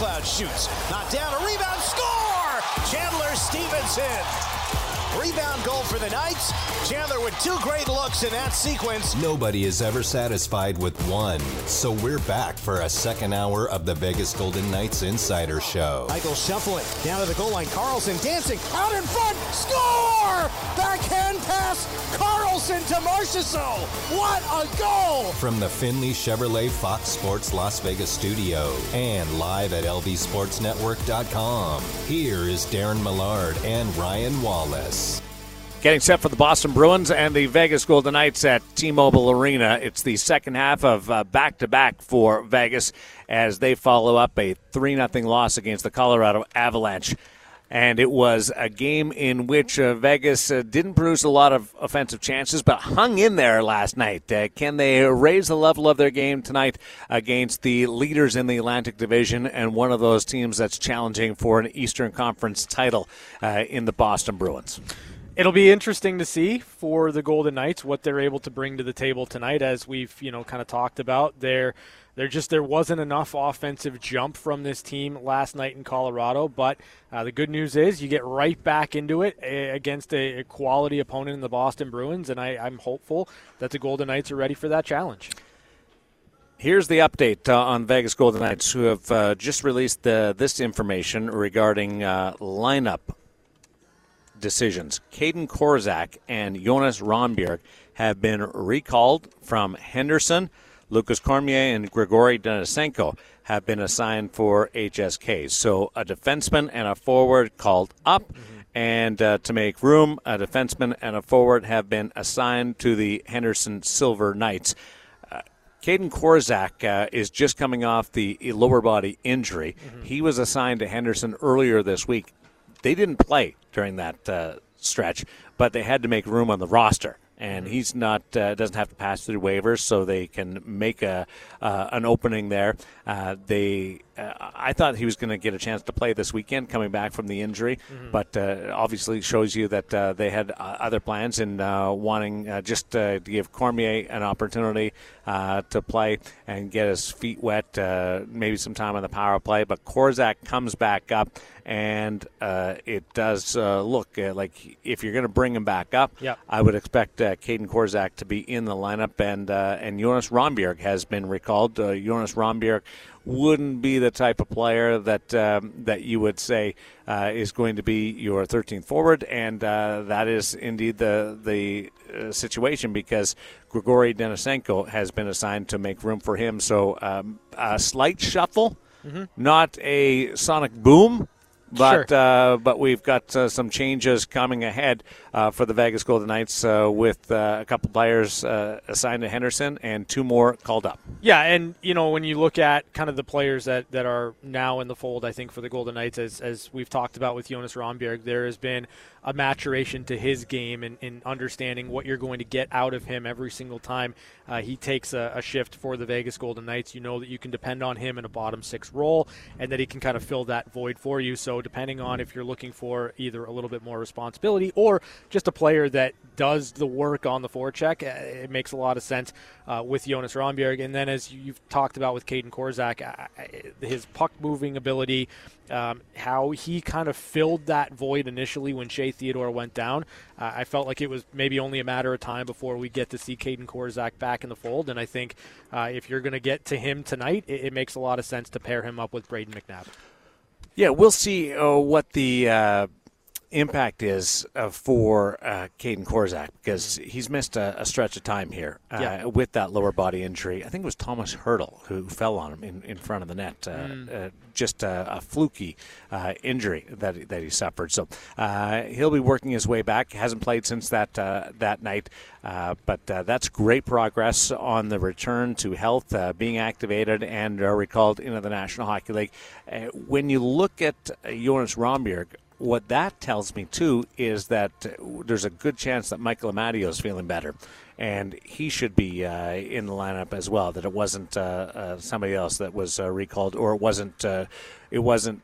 McLeod shoots. Knocked down, a rebound, score! Chandler Stephenson. Rebound goal for the Knights. Chandler with two great looks in that sequence. Nobody is ever satisfied with one, so we're back for a second hour of the Vegas Golden Knights Insider Show. Michael Shuffling down to the goal line. Karlsson dancing out in front. Score! Backhand pass. Karlsson to Marchessault. What a goal! From the Findlay Chevrolet Fox Sports Las Vegas studio and live at lvsportsnetwork.com. Here is Darren Millard and Ryan Wallace. Getting set for the Boston Bruins and the Vegas Golden Knights at T-Mobile Arena. It's the second half of back-to-back for Vegas as they follow up a 3-0 loss against the Colorado Avalanche. And it was a game in which Vegas didn't produce a lot of offensive chances, but hung in there last night. Can they raise the level of their game tonight against the leaders in the Atlantic Division and one of those teams that's challenging for an Eastern Conference title in the Boston Bruins? It'll be interesting to see for the Golden Knights what they're able to bring to the table tonight. As we've kind of talked about, there wasn't enough offensive jump from this team last night in Colorado. But the good news is you get right back into it against a quality opponent in the Boston Bruins, and I'm hopeful that the Golden Knights are ready for that challenge. Here's the update on Vegas Golden Knights, who have just released this information regarding lineup decisions. Kaedan Korczak and Jonas Rondbjerg have been recalled from Henderson. Lucas Cormier and Grigory Denisenko have been assigned for HSK. So a defenseman and a forward called up, and to make room, a defenseman and a forward have been assigned to the Henderson Silver Knights. Kaedan Korczak is just coming off the lower body injury. He was assigned to Henderson earlier this week. They didn't play during that stretch, but they had to make room on the roster. And he's not doesn't have to pass through waivers, so they can make an opening there. I thought he was going to get a chance to play this weekend, coming back from the injury, but obviously shows you that they had other plans and wanting just to give Cormier an opportunity to play and get his feet wet, maybe some time on the power play. But Korczak comes back up, and it does look like if you're going to bring him back up, I would expect Kaedan Korczak to be in the lineup, and Jonas Rondbjerg has been recalled. Jonas Rondbjerg wouldn't be the type of player that that you would say is going to be your 13th forward, and that is indeed the situation, because Grigory Denisenko has been assigned to make room for him. So a slight shuffle, not a sonic boom, but but we've got some changes coming ahead for the Vegas Golden Knights with a couple players assigned to Henderson and two more called up. Yeah, and when you look at kind of the players that are now in the fold, I think for the Golden Knights, as we've talked about with Jonas Rondbjerg, there has been a maturation to his game and understanding what you're going to get out of him every single time he takes a shift for the Vegas Golden Knights. You know that you can depend on him in a bottom six role and that he can kind of fill that void for you. So depending on if you're looking for either a little bit more responsibility or just a player that does the work on the forecheck, it makes a lot of sense with Jonas Rondbjerg. And then as you've talked about with Kaedan Korczak, his puck-moving ability, how he kind of filled that void initially when Shea Theodore went down. I felt like it was maybe only a matter of time before we get to see Kaedan Korczak back in the fold, and I think if you're going to get to him tonight, it makes a lot of sense to pair him up with Braden McNabb. Yeah, we'll see what the impact is for Kaedan Korczak, because he's missed a stretch of time here with that lower body injury. I think it was Thomas Hertel who fell on him in front of the net. Just a fluky injury that he suffered. So he'll be working his way back. Hasn't played since that night. But that's great progress on the return to health, being activated and recalled into the National Hockey League. When you look at Jonas Rondbjerg, what that tells me, too, is that there's a good chance that Michael Amadio is feeling better. and he should be in the lineup as well, that it wasn't somebody else that was recalled, or it wasn't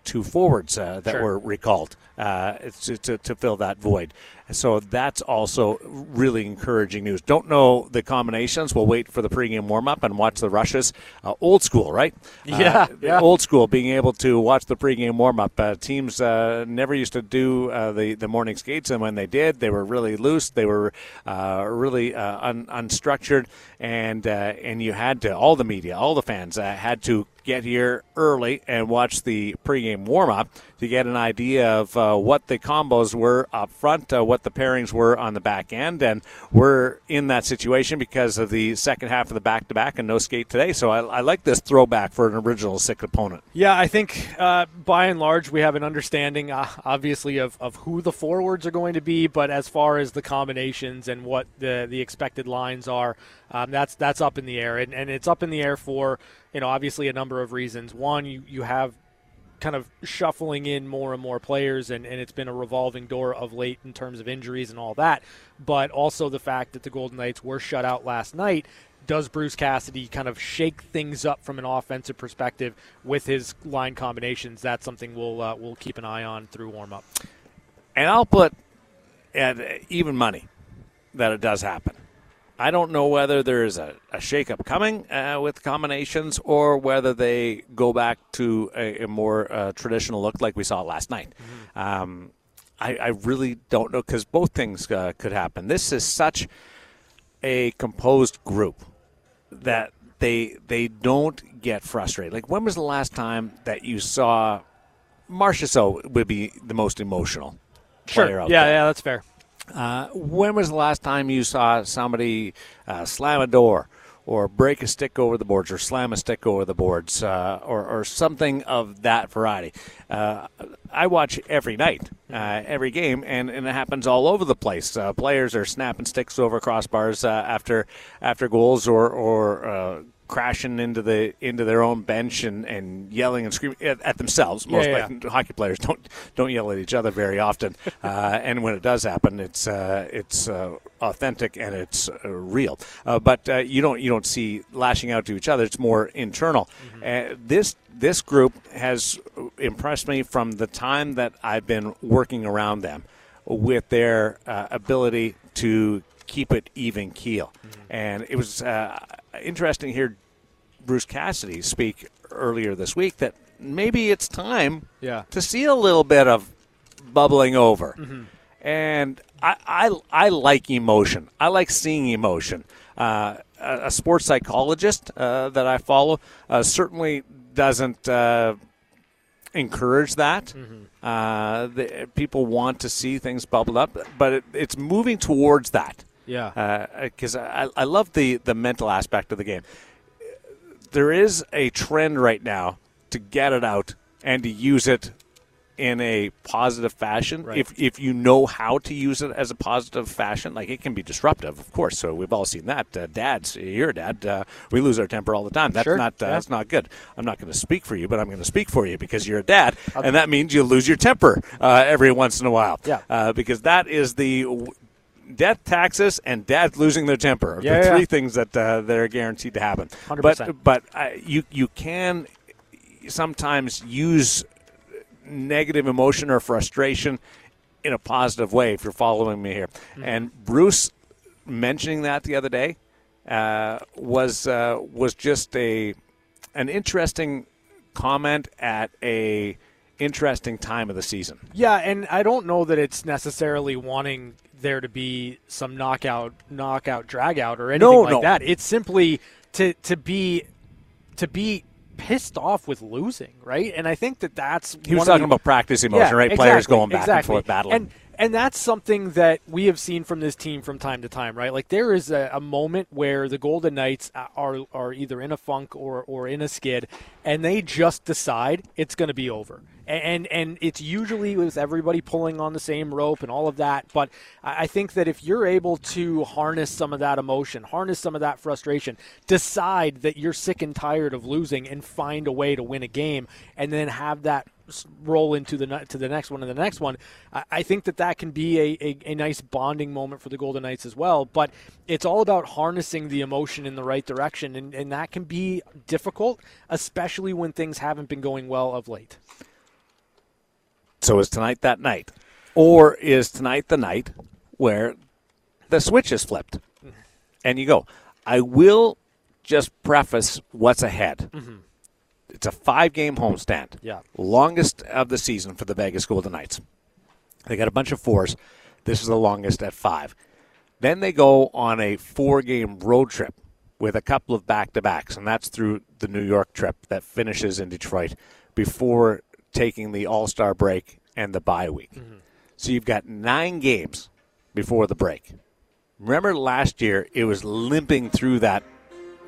two forwards that sure. were recalled to fill that void. So that's also really encouraging news. Don't know the combinations. We'll wait for the pregame warm-up and watch the rushes. Old school, right? Yeah. Old school, being able to watch the pregame warm-up. Teams never used to do the morning skates, and when they did, they were really loose. They were really unstructured, and you had to, all the media, all the fans had to get here early and watch the pregame warm-up to get an idea of what the combos were up front, what the pairings were on the back end. And we're in that situation because of the second half of the back-to-back and no skate today. So I like this throwback for an original sick opponent. Yeah, I think by and large we have an understanding, obviously, of who the forwards are going to be. But as far as the combinations and what the expected lines are, that's up in the air. And it's up in the air for, obviously a number of reasons. One, you have kind of shuffling in more and more players, and it's been a revolving door of late in terms of injuries and all that. But also the fact that the Golden Knights were shut out last night. Does Bruce Cassidy kind of shake things up from an offensive perspective with his line combinations? That's something we'll keep an eye on through warm-up. And I'll put at even money that it does happen. I don't know whether there is a shakeup coming with combinations, or whether they go back to a more traditional look like we saw last night. Mm-hmm. I really don't know, because both things could happen. This is such a composed group that they don't get frustrated. Like, when was the last time that you saw Marchessault would be the most emotional player out there? Yeah, that's fair. When was the last time you saw somebody slam a door or break a stick over the boards or slam a stick over the boards or something of that variety? I watch every night, every game, and it happens all over the place. Players are snapping sticks over crossbars after goals or crashing into their own bench and yelling and screaming at themselves. Most hockey players don't yell at each other very often. And when it does happen, it's authentic and it's real. But you don't see lashing out to each other. It's more internal. Mm-hmm. This group has impressed me from the time that I've been working around them, with their ability to keep it even keel. Mm-hmm. And it was interesting to hear Bruce Cassidy speak earlier this week that maybe it's time to see a little bit of bubbling over. Mm-hmm. And I like emotion. I like seeing emotion. A sports psychologist that I follow certainly doesn't encourage that. Mm-hmm. People want to see things bubble up, but it's moving towards that. Yeah, because I love the mental aspect of the game. There is a trend right now to get it out and to use it in a positive fashion. Right. If you know how to use it as a positive fashion, like, it can be disruptive, of course. So we've all seen that. Dads, you're a dad. We lose our temper all the time. That's That's not good. I'm not going to speak for you, but I'm going to speak for you because you're a dad, and that means you lose your temper every once in a while. Yeah, because that is the death, taxes, and dads losing their temper. The three things that they're guaranteed to happen. 100%. But you can sometimes use negative emotion or frustration in a positive way, if you're following me here. Mm-hmm. And Bruce mentioning that the other day was just an interesting comment at a interesting time of the season. Yeah, and I don't know that it's necessarily wanting there to be some knockout drag out or anything that. It's simply to be pissed off with losing, right? And I think that's he was talking about practice emotion, right? Exactly, players going back and forth battling. And that's something that we have seen from this team from time to time, right? Like, there is a moment where the Golden Knights are either in a funk or in a skid, and they just decide it's going to be over. And it's usually with everybody pulling on the same rope and all of that. But I think that if you're able to harness some of that emotion, harness some of that frustration, decide that you're sick and tired of losing and find a way to win a game, and then have that roll into the next one and the next one. I think that can be a nice bonding moment for the Golden Knights as well, but it's all about harnessing the emotion in the right direction, and that can be difficult, especially when things haven't been going well of late. So is tonight that night? Or is tonight the night where the switch is flipped and you go? I will just preface what's ahead. Mm-hmm. It's a 5-game homestand. Yeah. Longest of the season for the Vegas Golden Knights. They got a bunch of 4s. This is the longest at 5. Then they go on a 4-game road trip with a couple of back-to-backs, and that's through the New York trip that finishes in Detroit before taking the All-Star break and the bye week. Mm-hmm. So you've got 9 games before the break. Remember last year, it was limping through that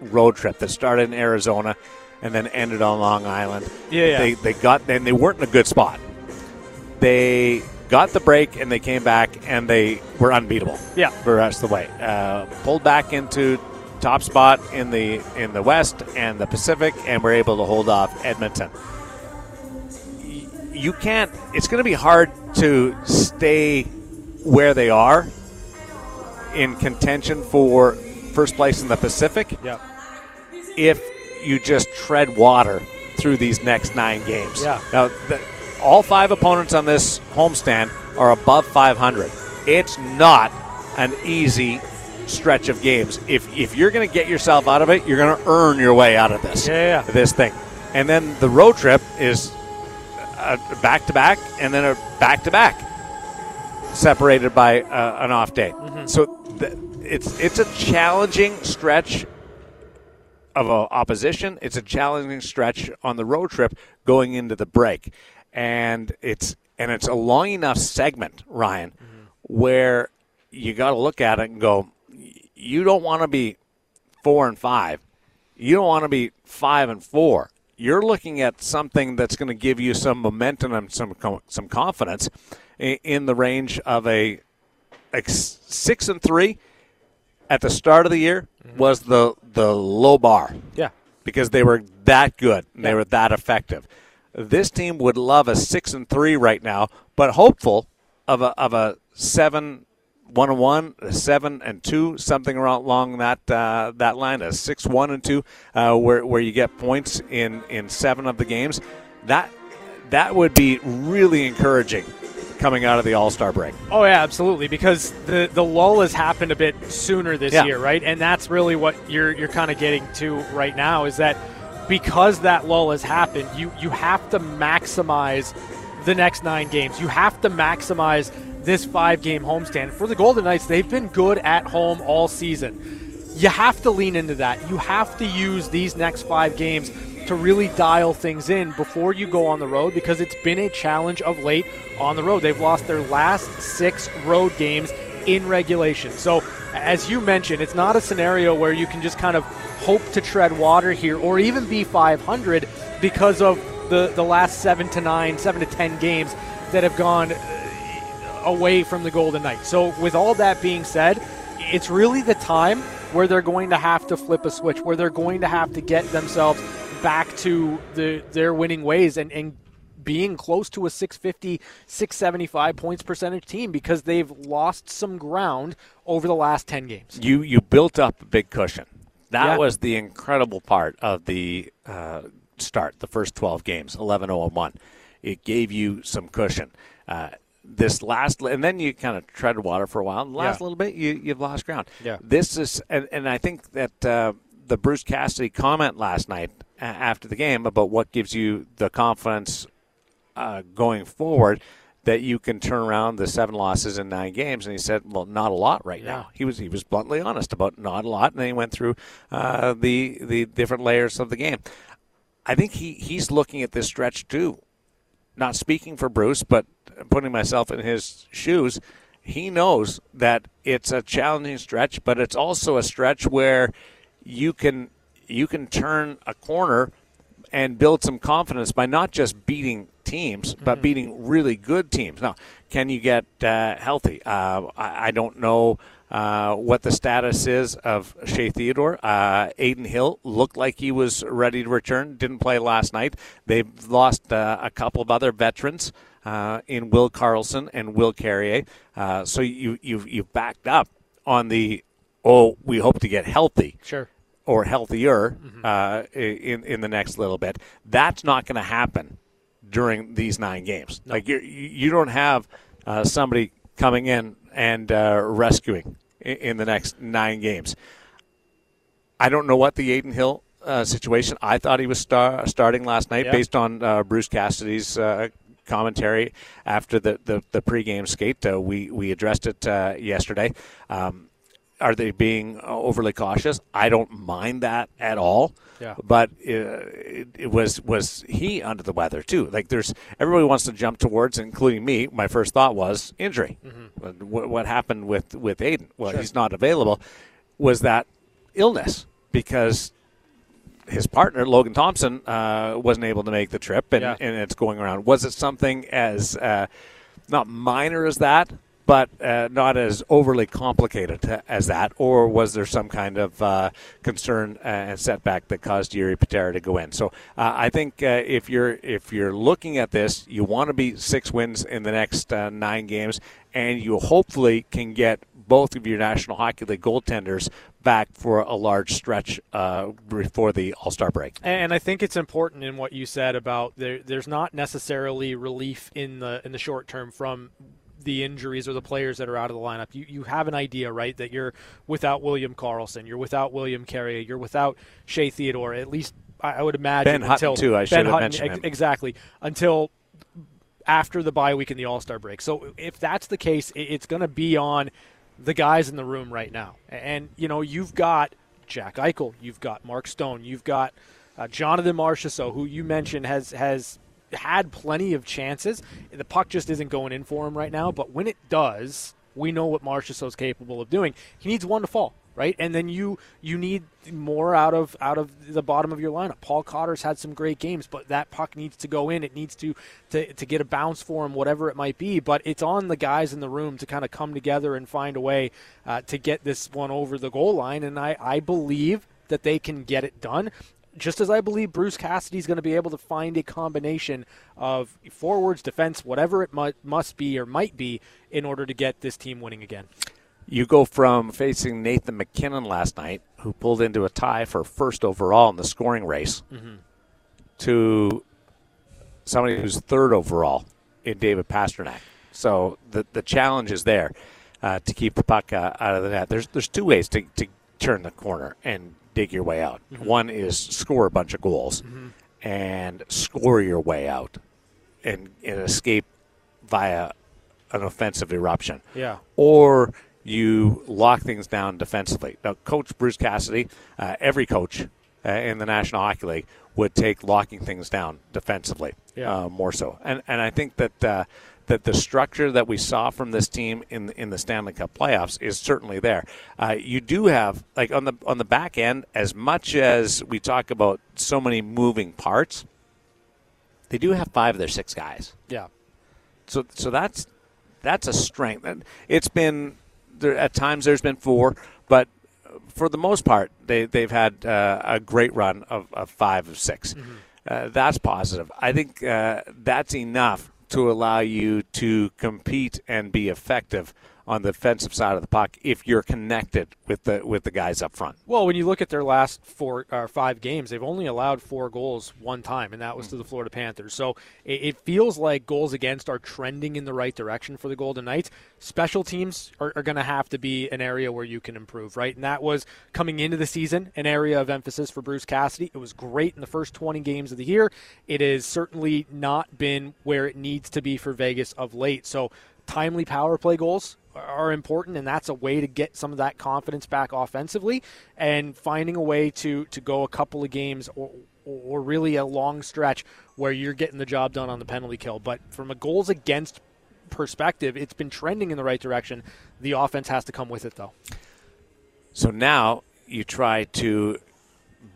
road trip that started in Arizona and then ended on Long Island. Yeah. They got, and they weren't in a good spot. They got the break, and they came back, and they were unbeatable. Yeah, for the rest of the way. Pulled back into top spot in the West and the Pacific, and were able to hold off Edmonton. You can't. It's going to be hard to stay where they are in contention for first place in the Pacific. Yeah. If you just tread water through these next 9 games. Yeah. Now, all 5 opponents on this homestand are above 500. It's not an easy stretch of games. If you're going to get yourself out of it, you're going to earn your way out of this thing. And then the road trip is back-to-back and then a back-to-back, separated by an off day. Mm-hmm. So it's a challenging stretch of opposition. It's a challenging stretch on the road trip going into the break, and it's a long enough segment, Ryan, mm-hmm. where you got to look at it and go, you don't want to be 4-5, you don't want to be 5-4. You're looking at something that's going to give you some momentum and some confidence in the range of a 6-3. At the start of the year was the low bar. Yeah. Because they were that good and they were that effective. This team would love a 6-3 right now, but hopeful of a 7-1-1, a 7-2, something along that line, a 6-1-2, where you get points in 7 of the games. That would be really encouraging coming out of the All-Star break. Oh, yeah, absolutely, because the lull has happened a bit sooner this year, right? And that's really what you're kind of getting to right now, is that because that lull has happened, you have to maximize the next 9 games. You have to maximize this 5-game homestand. For the Golden Knights, they've been good at home all season. You have to lean into that. You have to use these next 5 games to really dial things in before you go on the road, because it's been a challenge of late on the road. They've lost their last 6 road games in regulation. So, as you mentioned, it's not a scenario where you can just kind of hope to tread water here or even be 500 because of the last 7 to 10 games that have gone away from the Golden Knights. So, with all that being said, it's really the time where they're going to have to flip a switch, where they're going to have to get themselves back to their winning ways and being close to a 650, 675 points percentage team, because they've lost some ground over the last 10 games. You built up a big cushion. That was the incredible part of the start, the first 12 games, 11-0-1. It gave you some cushion. This last, and then you kind of tread water for a while. The last little bit, you've lost ground. Yeah. This is, and I think that the Bruce Cassidy comment last night after the game about what gives you the confidence going forward that you can turn around the 7 losses in 9 games, and he said, "Well, not a lot right now." He was bluntly honest about not a lot, and then he went through the different layers of the game. I think he's looking at this stretch too. Not speaking for Bruce, but putting myself in his shoes, he knows that it's a challenging stretch, but it's also a stretch where you can turn a corner and build some confidence by not just beating teams, but beating really good teams. Now, can you get healthy? I don't know what the status is of Shea Theodore. Adin Hill looked like he was ready to return, didn't play last night. They've lost a couple of other veterans in Will Karlsson and Will Carrier. So you've backed up on the, we hope to get healthy. Sure. Or healthier in the next little bit. That's not going to happen during these 9 games. No. Like you don't have somebody coming in and rescuing in the next 9 games. I don't know what the Adin Hill situation. I thought he was starting last night based on Bruce Cassidy's commentary after the pregame skate. We addressed it yesterday. Are they being overly cautious? I don't mind that at all. Yeah. But it was he under the weather too? Like everybody wants to jump towards, including me. My first thought was injury. Mm-hmm. What happened with Adin? Well, he's not available. Was that illness? Because his partner Logan Thompson wasn't able to make the trip, and it's going around. Was it something as not minor as that? But not as overly complicated as that, or was there some kind of concern and setback that caused Yuri Patera to go in? So I think if you're looking at this, you want to be 6 wins in the next 9 games, and you hopefully can get both of your National Hockey League goaltenders back for a large stretch before the All-Star break. And I think it's important in what you said about there's not necessarily relief in the short term from the injuries or the players that are out of the lineup. You have an idea, right, that you're without William Karlsson, you're without William Carrier, you're without Shea Theodore, at least I would imagine. Ben Hutton, too, I should have mentioned him. Exactly, until after the bye week and the All-Star break. So if that's the case, it's going to be on the guys in the room right now. And, you know, you've got Jack Eichel, you've got Mark Stone, you've got Jonathan Marchessault, who you mentioned has had plenty of chances. The puck just isn't going in for him right now, but when it does, we know what Marchessault's capable of doing. He needs one to fall, right? And then you need more out of the bottom of your lineup. Paul Cotter's had some great games, but that puck needs to go in. It needs to get a bounce for him, whatever it might be, but it's on the guys in the room to kind of come together and find a way to get this one over the goal line, and I believe that they can get it done. Just as I believe Bruce Cassidy's going to be able to find a combination of forwards, defense, whatever it must be or might be in order to get this team winning again. You go from facing Nathan MacKinnon last night, who pulled into a tie for first overall in the scoring race, to somebody who's third overall in David Pastrnak. So the challenge is there to keep the puck out of the net. There's 2 ways to turn the corner and dig your way out. One is score a bunch of goals and score your way out and escape via an offensive eruption. Yeah. Or you lock things down defensively. Now, Coach Bruce Cassidy, every coach in the National Hockey League would take locking things down defensively more so. And I think that that the structure that we saw from this team in the Stanley Cup playoffs is certainly there. You do have, like, on the back end, as much as we talk about so many moving parts, they do have 5 of their 6 guys. Yeah. So that's a strength. It's been, at times there's been 4, but for the most part, they've had a great run of 5 of 6. That's positive. I think that's enough to allow you to compete and be effective on the defensive side of the puck if you're connected with the guys up front. Well, when you look at their last 4 or 5 games, they've only allowed 4 goals one time, and that was to the Florida Panthers. So it feels like goals against are trending in the right direction for the Golden Knights. Special teams are going to have to be an area where you can improve, right? And that was, coming into the season, an area of emphasis for Bruce Cassidy. It was great in the first 20 games of the year. It has certainly not been where it needs to be for Vegas of late. So timely power play goals are important, and that's a way to get some of that confidence back offensively, and finding a way to go a couple of games or really a long stretch where you're getting the job done on the penalty kill. But from a goals against perspective, it's been trending in the right direction. The offense has to come with it, though. So now you try to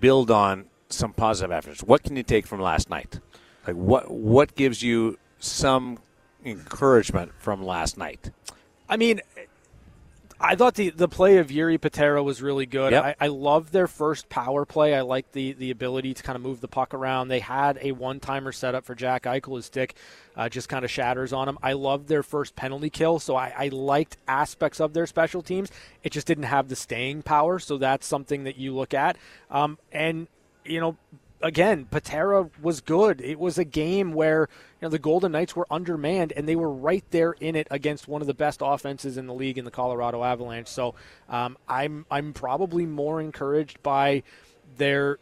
build on some positive efforts. What can you take from last night? Like what gives you some encouragement from last night? I mean, I thought the play of Yuri Patera was really good. Yep. I love their first power play. I like the ability to kind of move the puck around. They had a one-timer set up for Jack Eichel. His stick just kind of shatters on him. I loved their first penalty kill, so I liked aspects of their special teams. It just didn't have the staying power, so that's something that you look at. And, you know, again, Patera was good. It was a game where the Golden Knights were undermanned, and they were right there in it against one of the best offenses in the league in the Colorado Avalanche. So I'm probably more encouraged by their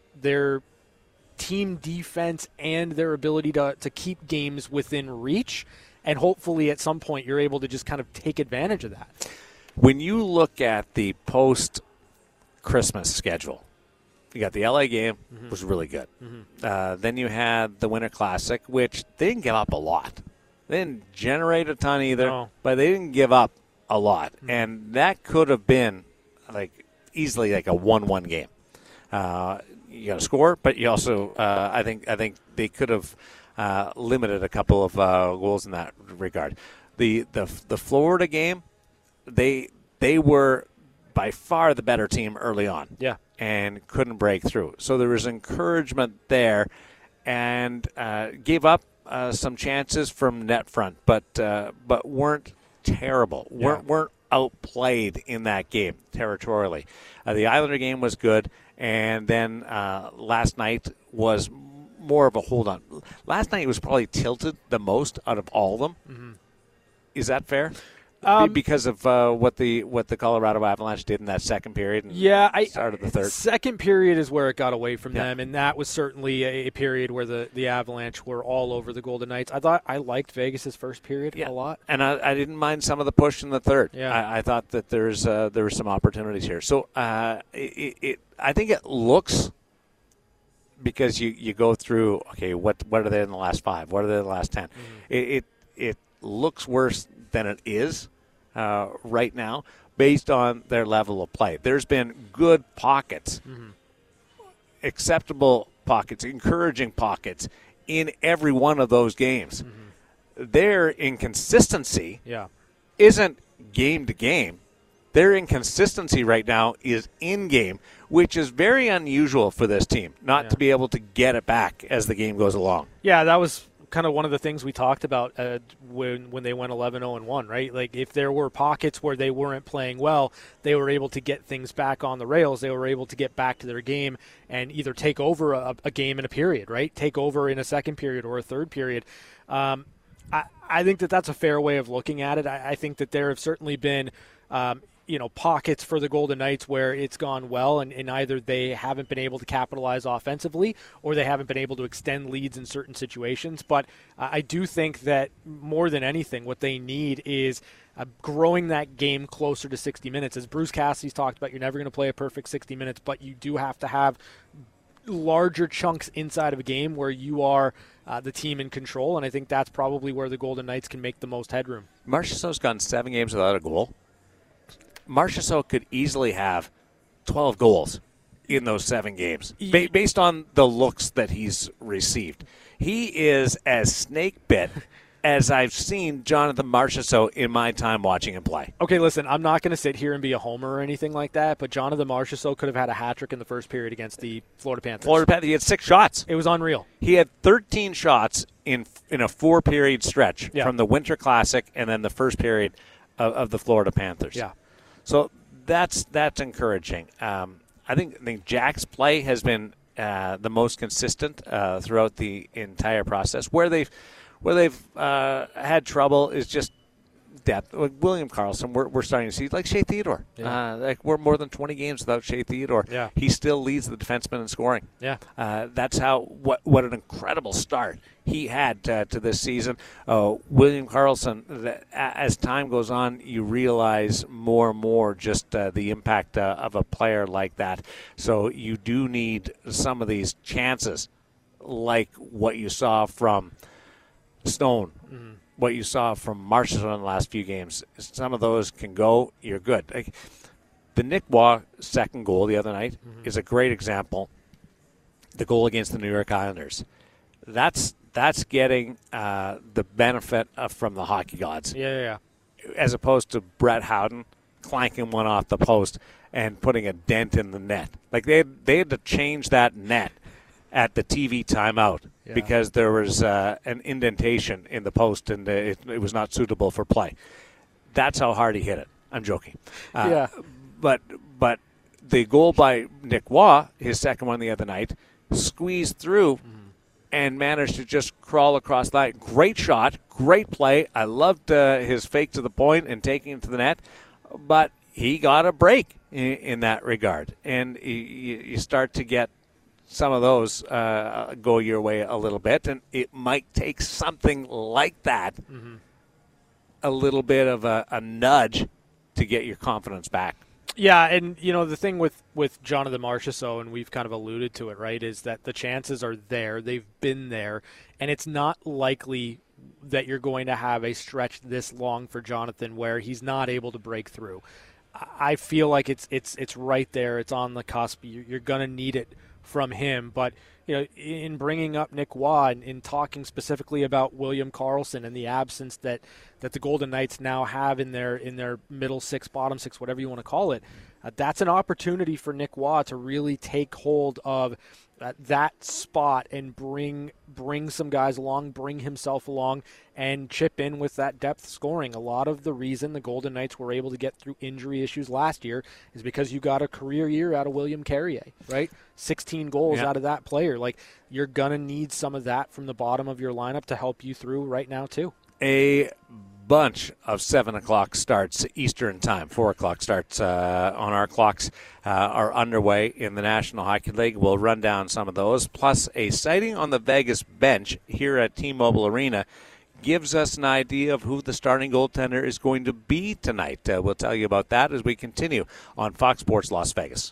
team defense and their ability to keep games within reach, and hopefully at some point you're able to just kind of take advantage of that. When you look at the post-Christmas schedule, you got the LA game, mm-hmm. was really good. Mm-hmm. Then you had the Winter Classic, which they didn't give up a lot. They didn't generate a ton either, but they didn't give up a lot. Mm-hmm. And that could have been easily a 1-1 game. You got to score, but you also I think they could have limited a couple of goals in that regard. The Florida game, they were by far the better team early on. Yeah. And couldn't break through. So there was encouragement there, and gave up some chances from net front, but weren't terrible, weren't outplayed in that game territorially. The Islander game was good, and then last night was more of a hold on. Last night was probably tilted the most out of all of them. Mm-hmm. Is that fair? Because of what the Colorado Avalanche did in that second period and start of the third. Second period is where it got away from them, and that was certainly a period where the Avalanche were all over the Golden Knights. I liked Vegas' first period a lot. And I didn't mind some of the push in the third. Yeah. I thought that there were some opportunities here. So I think it looks, because you go through, okay, what are they in the last 5? What are they in the last 10? Mm. It looks worse than it is right now based on their level of play. There's been good pockets, mm-hmm. acceptable pockets, encouraging pockets in every one of those games. Mm-hmm. Their inconsistency isn't game to game. Their inconsistency right now is in-game, which is very unusual for this team, not to be able to get it back as the game goes along. Yeah, that was kind of one of the things we talked about when they went 11-0-1, right? Like, if there were pockets where they weren't playing well, they were able to get things back on the rails. They were able to get back to their game and either take over a game in a period, right? Take over in a second period or a third period. I think that's a fair way of looking at it. I think that there have certainly been pockets for the Golden Knights where it's gone well, and either they haven't been able to capitalize offensively or they haven't been able to extend leads in certain situations. But I do think that more than anything, what they need is growing that game closer to 60 minutes. As Bruce Cassidy's talked about, you're never going to play a perfect 60 minutes, but you do have to have larger chunks inside of a game where you are the team in control, and I think that's probably where the Golden Knights can make the most headroom. Marchessault's gone 7 games without a goal. Marchessault could easily have 12 goals in those 7 games based on the looks that he's received. He is as snake bit as I've seen Jonathan Marchessault in my time watching him play. Okay, listen, I'm not going to sit here and be a homer or anything like that, but Jonathan Marchessault could have had a hat trick in the first period against the Florida Panthers. He had 6 shots. It was unreal. He had 13 shots in a 4-period stretch from the Winter Classic and then the first period of the Florida Panthers. Yeah. So that's encouraging. I think Jack's play has been the most consistent throughout the entire process. Where they've had trouble is just depth. Like William Karlsson, we're starting to see, like Shea Theodore. Yeah. We're more than 20 games without Shea Theodore. Yeah. He still leads the defenseman in scoring. Yeah. That's what an incredible start he had to this season. William Karlsson, as time goes on, you realize more and more just the impact of a player like that. So you do need some of these chances, like what you saw from Stone. Mm-hmm. What you saw from Marchessault in the last few games, some of those can go, you're good. Like, the Nick Waugh second goal the other night is a great example. The goal against the New York Islanders. That's that's getting the benefit from the hockey gods. Yeah. As opposed to Brett Howden clanking one off the post and putting a dent in the net. Like they had to change that net at the TV timeout because there was an indentation in the post and it was not suitable for play. That's how hard he hit it. I'm joking. But the goal by Nick Waugh, his second one the other night, squeezed through and managed to just crawl across the line. Great shot, great play. I loved his fake to the point and taking it to the net, but he got a break in that regard. And you start to get some of those go your way a little bit, and it might take something like that, a little bit of a nudge to get your confidence back. Yeah, and, you know, the thing with Jonathan Marchessault, and we've kind of alluded to it, right, is that the chances are there. They've been there, and it's not likely that you're going to have a stretch this long for Jonathan where he's not able to break through. I feel like it's right there. It's on the cusp. You're going to need it from him. But, you know, in bringing up Nick Waugh and in talking specifically about William Karlsson and the absence that the Golden Knights now have in their middle six, bottom six, whatever you want to call it, that's an opportunity for Nick Waugh to really take hold of that spot and bring some guys along, bring himself along, and chip in with that depth scoring. A lot of the reason the Golden Knights were able to get through injury issues last year is because you got a career year out of William Carrier, right? 16 goals out of that player. Like, you're going to need some of that from the bottom of your lineup to help you through right now too. A bunch of 7 o'clock starts Eastern time, 4 o'clock starts on our clocks are underway in the National Hockey League. We'll run down some of those. Plus, a sighting on the Vegas bench here at T-Mobile Arena gives us an idea of who the starting goaltender is going to be tonight. We'll tell you about that as we continue on Fox Sports Las Vegas.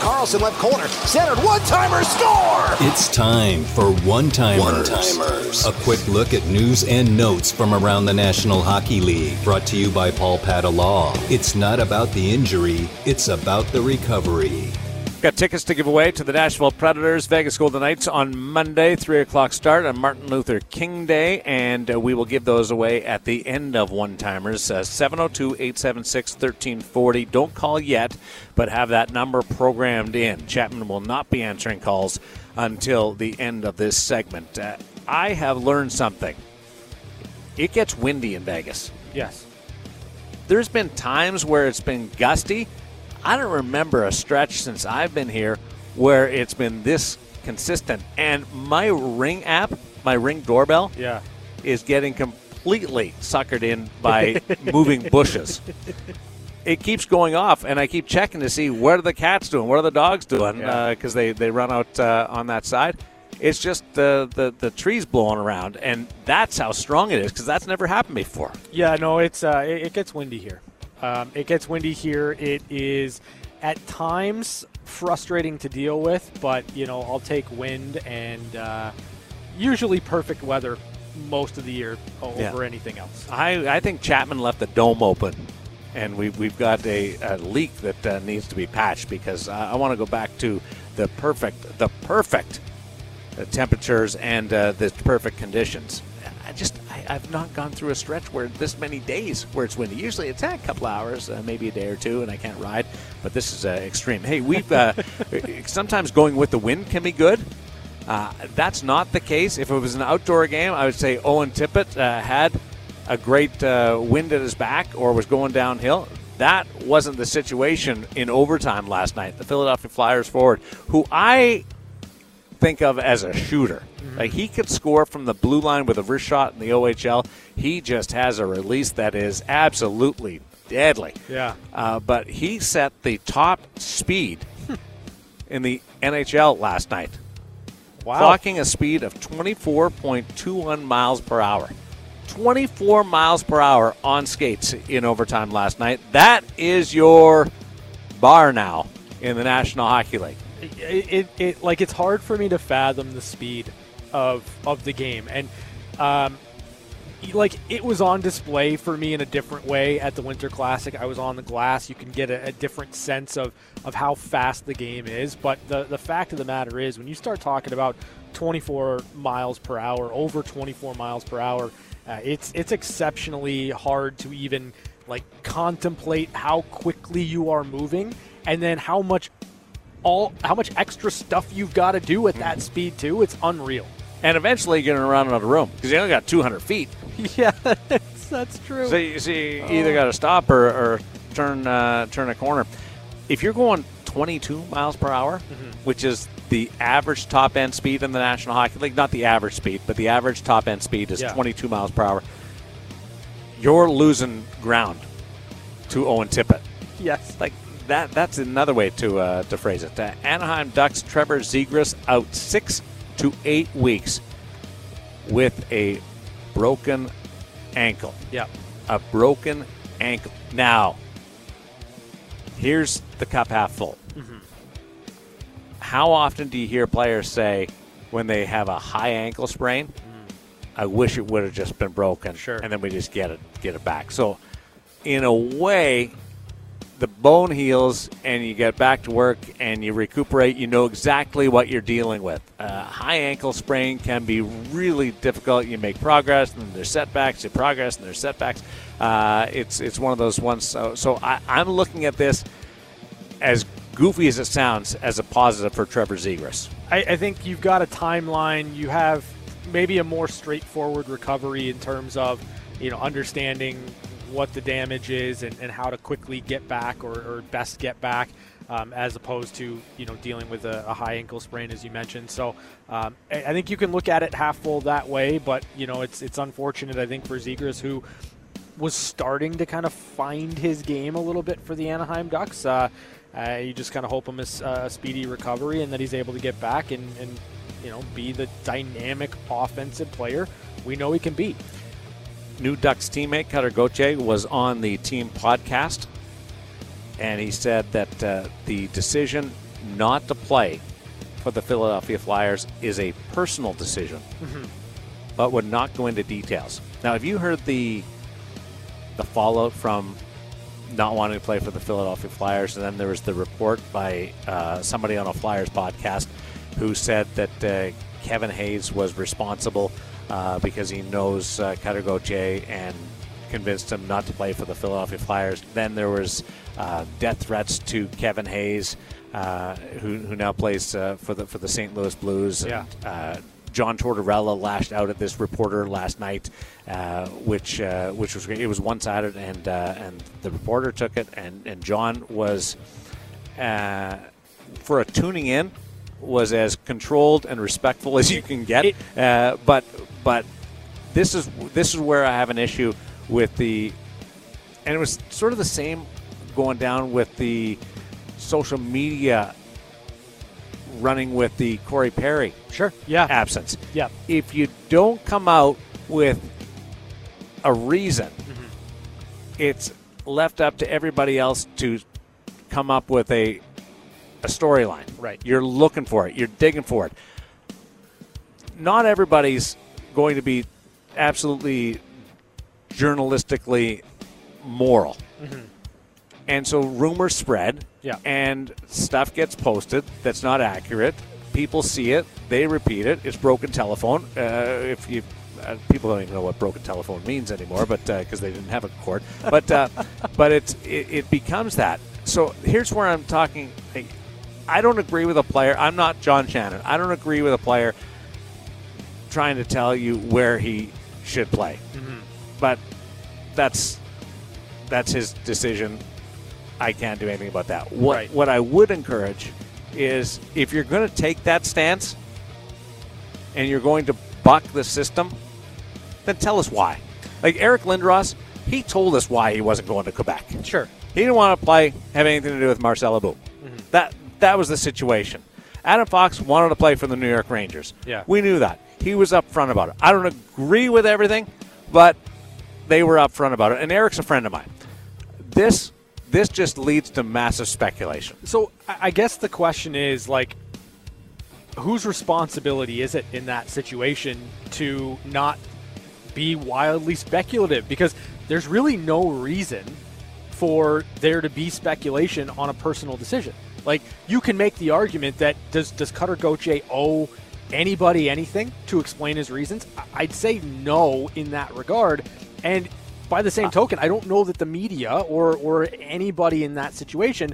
Karlsson, left corner, centered, one-timer, score! It's time for One-Timers. One-Timers. A quick look at news and notes from around the National Hockey League, brought to you by Paul Patalaw. It's not about the injury, it's about the recovery. Got tickets to give away to the Nashville Predators, Vegas Golden Knights on Monday, 3 o'clock start on Martin Luther King Day, and we will give those away at the end of One-Timers, 702-876-1340. Don't call yet, but have that number programmed in. Chapman will not be answering calls until the end of this segment. I have learned something. It gets windy in Vegas. Yes. There's been times where it's been gusty. I don't remember a stretch since I've been here where it's been this consistent. And my Ring app, my Ring doorbell, is getting completely suckered in by moving bushes. It keeps going off, and I keep checking to see what are the cats doing, what are the dogs doing, because they run out on that side. It's just the trees blowing around, and that's how strong it is, because that's never happened before. Yeah, no, it's it gets windy here. It gets windy here. It is at times frustrating to deal with, but, you know, I'll take wind and usually perfect weather most of the year over anything else. I think Chapman left the dome open, and we've got a leak that needs to be patched, because I want to go back to the perfect temperatures and the perfect conditions. I've not gone through a stretch where this many days where it's windy. Usually it's a couple hours, maybe a day or two, and I can't ride. But this is extreme. Hey, we've sometimes going with the wind can be good. That's not the case. If it was an outdoor game, I would say Owen Tippett had a great wind at his back or was going downhill. That wasn't the situation in overtime last night. The Philadelphia Flyers forward, who I think of as a shooter. Like, he could score from the blue line with a wrist shot in the OHL. He just has a release that is absolutely deadly. Yeah. But he set the top speed in the NHL last night. Wow. Clocking a speed of 24.21 miles per hour. 24 miles per hour on skates in overtime last night. That is your bar now in the National Hockey League. It's hard for me to fathom the speed of the game, and it was on display for me in a different way at the Winter Classic. I was on the glass. You can get a different sense of how fast the game is, but the fact of the matter is, when you start talking about 24 miles per hour, over 24 miles per hour. It's exceptionally hard to even like contemplate how quickly you are moving, and then how much extra stuff you've got to do at that speed too. It's unreal. And eventually you're going to run out of room because you only got 200 feet. Yeah, that's true. So you either got to stop or turn a corner. If you're going 22 miles per hour, which is the average top-end speed in the National Hockey League, not the average speed, but the average top-end speed is 22 miles per hour, you're losing ground to Owen Tippett. Yes. Like, that's another way to phrase it. Anaheim Ducks Trevor Zegras out 6 to 8 weeks with a broken ankle. Yeah. A broken ankle. Now, here's the cup half full. How often do you hear players say when they have a high ankle sprain, I wish it would have just been broken, and then we just get it back. So in a way, the bone heals and you get back to work and you recuperate. You know exactly what you're dealing with. High ankle sprain can be really difficult. You make progress and there's setbacks. You progress and there's setbacks. It's one of those ones. So I'm looking at this, as goofy as it sounds, as a positive for Trevor Zegras. I think you've got a timeline. You have maybe a more straightforward recovery in terms of, you know, understanding what the damage is and how to quickly get back or best get back, as opposed to, you know, dealing with a high ankle sprain, as you mentioned. So I think you can look at it half full that way, but, you know, it's unfortunate, I think, for Zegras, who was starting to kind of find his game a little bit for the Anaheim Ducks. You just kind of hope him a speedy recovery and that he's able to get back and you know, be the dynamic offensive player we know he can be. New Ducks teammate Cutter Gauthier was on the team podcast, and he said that the decision not to play for the Philadelphia Flyers is a personal decision, but would not go into details. Now, have you heard the fallout from not wanting to play for the Philadelphia Flyers? And then there was the report by somebody on a Flyers podcast who said that Kevin Hayes was responsible because he knows Cutter Gauthier and convinced him not to play for the Philadelphia Flyers. Then there was death threats to Kevin Hayes, who now plays for the St. Louis Blues. Yeah. And, John Tortorella lashed out at this reporter last night, which was great. It was one-sided, and the reporter took it, and John was for a tuning in was as controlled and respectful as you can get. But this is where I have an issue with the, and it was sort of the same going down with the social media running with the Corey Perry absence. Yeah. If you don't come out with a reason, it's left up to everybody else to come up with a storyline. Right. You're looking for it. You're digging for it. Not everybody's going to be absolutely journalistically moral. And so rumors spread, and stuff gets posted that's not accurate. People see it. They repeat it. It's broken telephone. People don't even know what broken telephone means anymore, but because they didn't have a cord. But but it becomes that. So here's where I'm talking. I don't agree with a player. I'm not John Shannon. I don't agree with a player trying to tell you where he should play. But that's his decision. I can't do anything about that. What I would encourage is, if you're going to take that stance and you're going to buck the system, then tell us why. Like Eric Lindros, he told us why he wasn't going to Quebec. Sure. He didn't want to play, have anything to do with Marcel Abou. That was the situation. Adam Fox wanted to play for the New York Rangers. Yeah. We knew that. He was upfront about it. I don't agree with everything, but they were upfront about it. And Eric's a friend of mine. This just leads to massive speculation. So I guess the question is, like, whose responsibility is it in that situation to not be wildly speculative? Because there's really no reason for there to be speculation on a personal decision. Like, you can make the argument that does Cutter Gauthier owe anybody anything to explain his reasons? I'd say no in that regard. And by the same token, I don't know that the media or anybody in that situation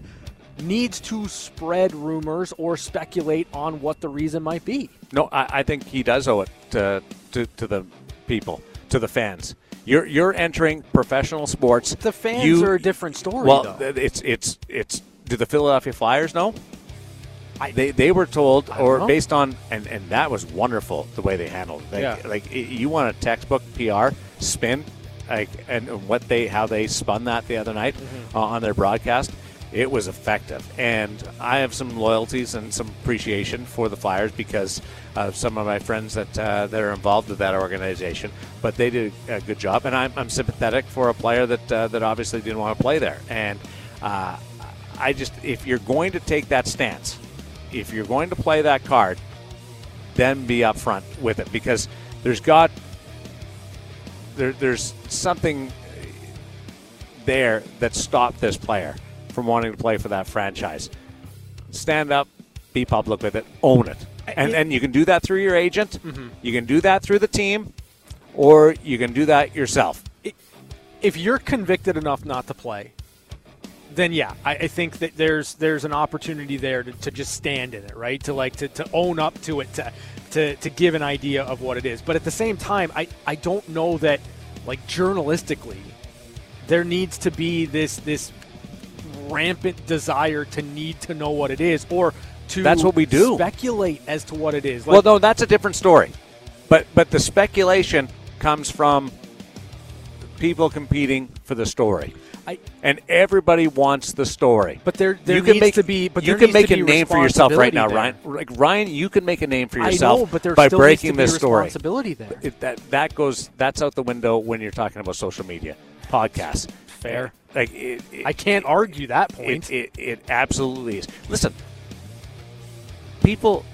needs to spread rumors or speculate on what the reason might be. No, I think he does owe it to the people, to the fans. You're entering professional sports. The fans are a different story. Well, though. It's. Do the Philadelphia Flyers know? They were told, or know. Based on, and that was wonderful the way they handled it. Like you want a textbook PR spin, like and how they spun that the other night on their broadcast. It was effective, and I have some loyalties and some appreciation for the Flyers because of some of my friends that are involved with that organization. But they did a good job, and I'm sympathetic for a player that obviously didn't want to play there. And I just, if you're going to take that stance, if you're going to play that card, then be upfront with it, because there's something there that stopped this player from wanting to play for that franchise. Stand up, be public with it, own it. And you can do that through your agent, you can do that through the team, or you can do that yourself. If you're convicted enough not to play, then I think that there's an opportunity there to just stand in it, right? To own up to it, to give an idea of what it is. But at the same time, I don't know that, like, journalistically, there needs to be this rampant desire to need to know what it is or to that's what we do speculate as to what it is. Well, no, that's a different story, but the speculation comes from people competing for the story, and everybody wants the story, but there you can needs make, to be but you can make a name for yourself right now there. Ryan, you can make a name for yourself. I know, but there by still breaking needs to be this responsibility story there. That's out the window when you're talking about social media, podcasts. Fair. Like I can't argue that point. It absolutely is. Listen, people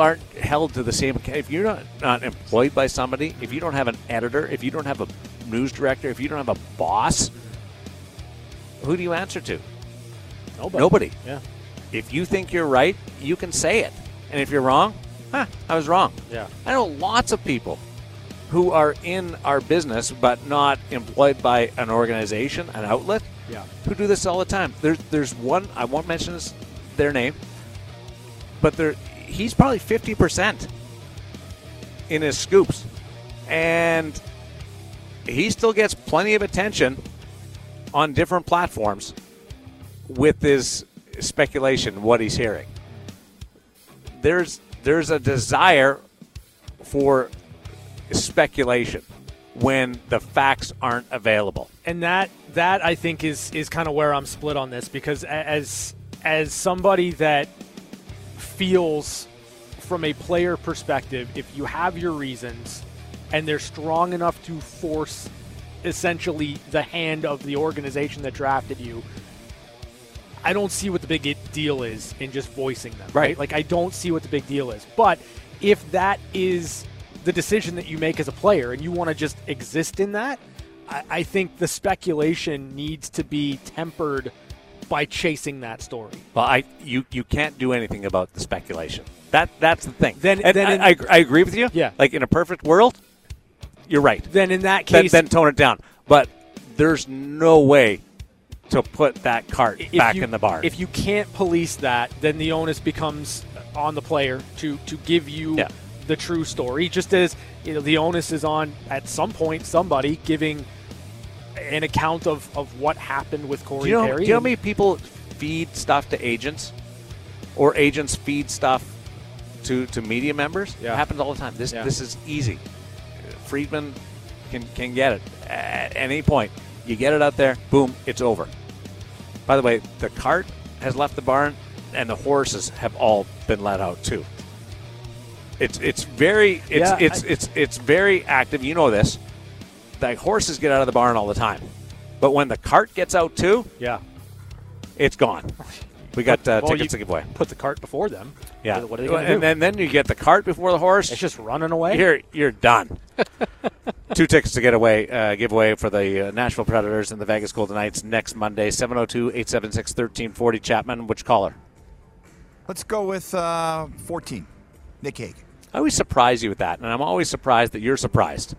aren't held to the same account. If you're not employed by somebody, if you don't have an editor, if you don't have a news director, if you don't have a boss, who do you answer to? Nobody. Yeah. If you think you're right, you can say it. And if you're wrong, I was wrong. Yeah. I know lots of people who are in our business but not employed by an organization, an outlet, who do this all the time. There's one, I won't mention their name, but he's probably 50% in his scoops. And he still gets plenty of attention on different platforms with his speculation, what he's hearing. There's a desire for speculation when the facts aren't available, and that I think is kind of where I'm split on this, because as somebody that feels from a player perspective, if you have your reasons and they're strong enough to force essentially the hand of the organization that drafted you, I don't see what the big deal is in just voicing them, right? Like, I don't see what the big deal is. But if that is the decision that you make as a player and you want to just exist in that, I think the speculation needs to be tempered by chasing that story. Well, you can't do anything about the speculation. That's the thing. I agree with you. Yeah. Like, in a perfect world, you're right. Then in that case, then tone it down. But there's no way to put that cart back in the barn. If you can't police that, then the onus becomes on the player to give you the true story, just as the onus is on, at some point, somebody giving an account of what happened with Corey Perry. Do you know how many people feed stuff to agents, or agents feed stuff to media members? Yeah. It happens all the time. This is easy. Friedman can get it at any point. You get it out there, boom, it's over. By the way, the cart has left the barn, and the horses have all been let out too. It's very active. You know this. The horses get out of the barn all the time, but when the cart gets out too, it's gone. We got tickets to give away. Put the cart before them. Yeah, what are they gonna do? And then you get the cart before the horse. It's just running away. You're done. 2 tickets to give away for the Nashville Predators and the Vegas Golden Knights next Monday. 702-876-1340. Chapman, which caller? Let's go with 14, Nick Hague. I always surprise you with that, and I'm always surprised that you're surprised.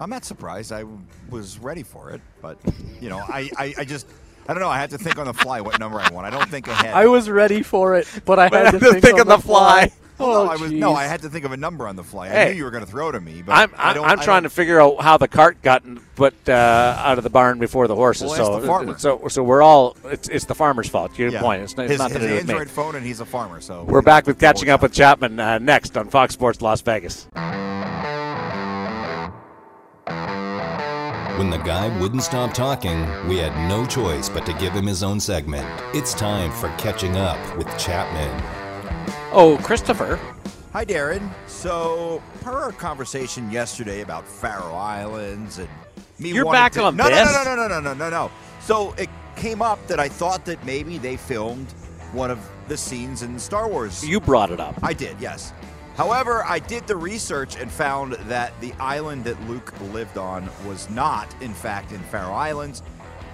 I'm not surprised. I was ready for it, but, you know, I just – I don't know. I had to think on the fly what number I want. I don't think ahead. I was ready for it, but I had to think on the fly. Oh, no, I had to think of a number on the fly. I knew you were going to throw to me, but I'm trying to figure out how the cart got put out of the barn before the horses. So we're all it's the farmer's fault. Your point. It's not his Android phone, and he's a farmer. So we're back with catching up with Chapman next on Fox Sports Las Vegas. When the guy wouldn't stop talking, we had no choice but to give him his own segment. It's time for Catching Up with Chapman. Oh, Christopher. Hi, Darren. So, per our conversation yesterday about Faroe Islands and me No. So, it came up that I thought that maybe they filmed one of the scenes in Star Wars. You brought it up. I did, yes. However, I did the research and found that the island that Luke lived on was not, in fact, in Faroe Islands.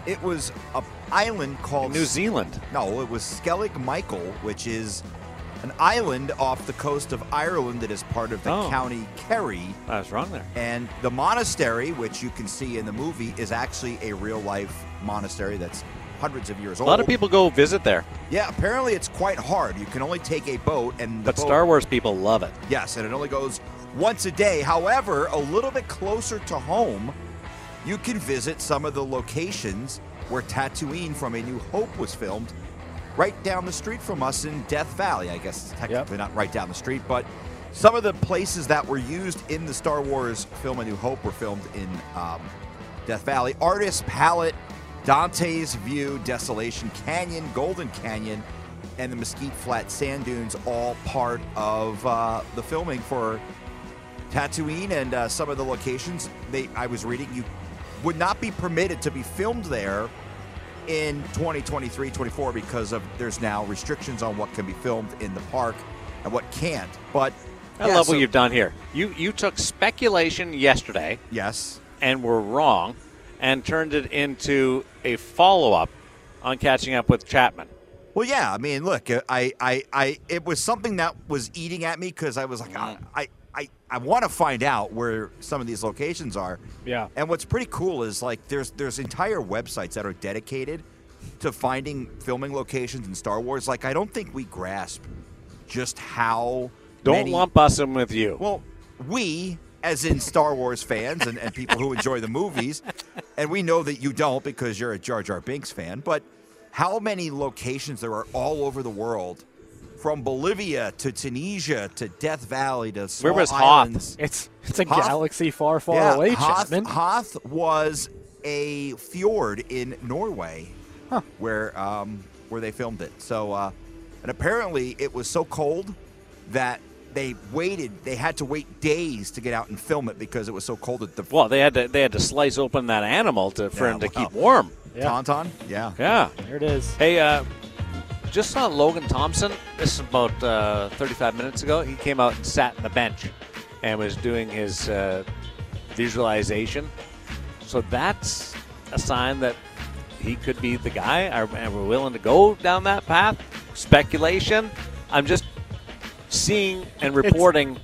It was an island called... New Zealand. No, it was Skellig Michael, which is an island off the coast of Ireland that is part of the county Kerry. I was wrong there. And the monastery, which you can see in the movie, is actually a real-life monastery that's hundreds of years old. A lot of people go visit there. Yeah, apparently it's quite hard. You can only take a boat. But Star Wars people love it. Yes, and it only goes once a day. However, a little bit closer to home, you can visit some of the locations where Tatooine from A New Hope was filmed, right down the street from us in Death Valley. I guess it's technically not right down the street, but some of the places that were used in the Star Wars film A New Hope were filmed in Death Valley. Artist's Palette, Dante's View, Desolation Canyon, Golden Canyon, and the Mesquite Flat Sand Dunes, all part of the filming for Tatooine and some of the locations. I was reading, you would not be permitted to be filmed there in 2023-24 because there's now restrictions on what can be filmed in the park and what can't. But I love what you've done here. You took speculation yesterday. Yes. And were wrong. And turned it into a follow-up on Catching Up with Chapman. Well, yeah. I mean, look, it was something that was eating at me because I was like, I want to find out where some of these locations are. Yeah. And what's pretty cool is, like, there's entire websites that are dedicated to finding filming locations in Star Wars. Like, I don't think we grasp just how Don't lump us in with you. Well, we... as in Star Wars fans and people who enjoy the movies. And we know that you don't because you're a Jar Jar Binks fan. But how many locations there are all over the world, from Bolivia to Tunisia to Death Valley to small islands. Hoth? It's a galaxy far, far away, Chapman. Hoth was a fjord in Norway where they filmed it. So, and apparently it was so cold that they had to wait days to get out and film it because it was so cold at the... Well, they had to slice open that animal for him to keep warm. Yeah. Tauntaun? Yeah. Yeah. There it is. Hey, just saw Logan Thompson. This is about 35 minutes ago. He came out and sat on the bench and was doing his visualization. So that's a sign that he could be the guy, and we're willing to go down that path. Speculation. I'm just... seeing and reporting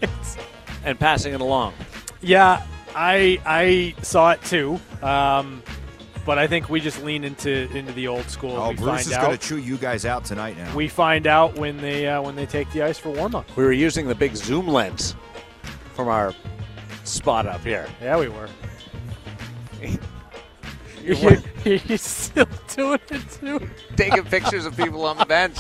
and passing it along. Yeah, I saw it too, but I think we just lean into the old school. Oh, Bruce is going to chew you guys out tonight. Now we find out when they take the ice for warm up. We were using the big zoom lens from our spot up here. Yeah, we were. You're still doing it too. Taking pictures of people on the bench.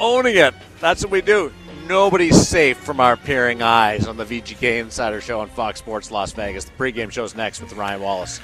Owning it. That's what we do. Nobody's safe from our peering eyes on the VGK Insider Show on Fox Sports Las Vegas. The pregame show's next with Ryan Wallace.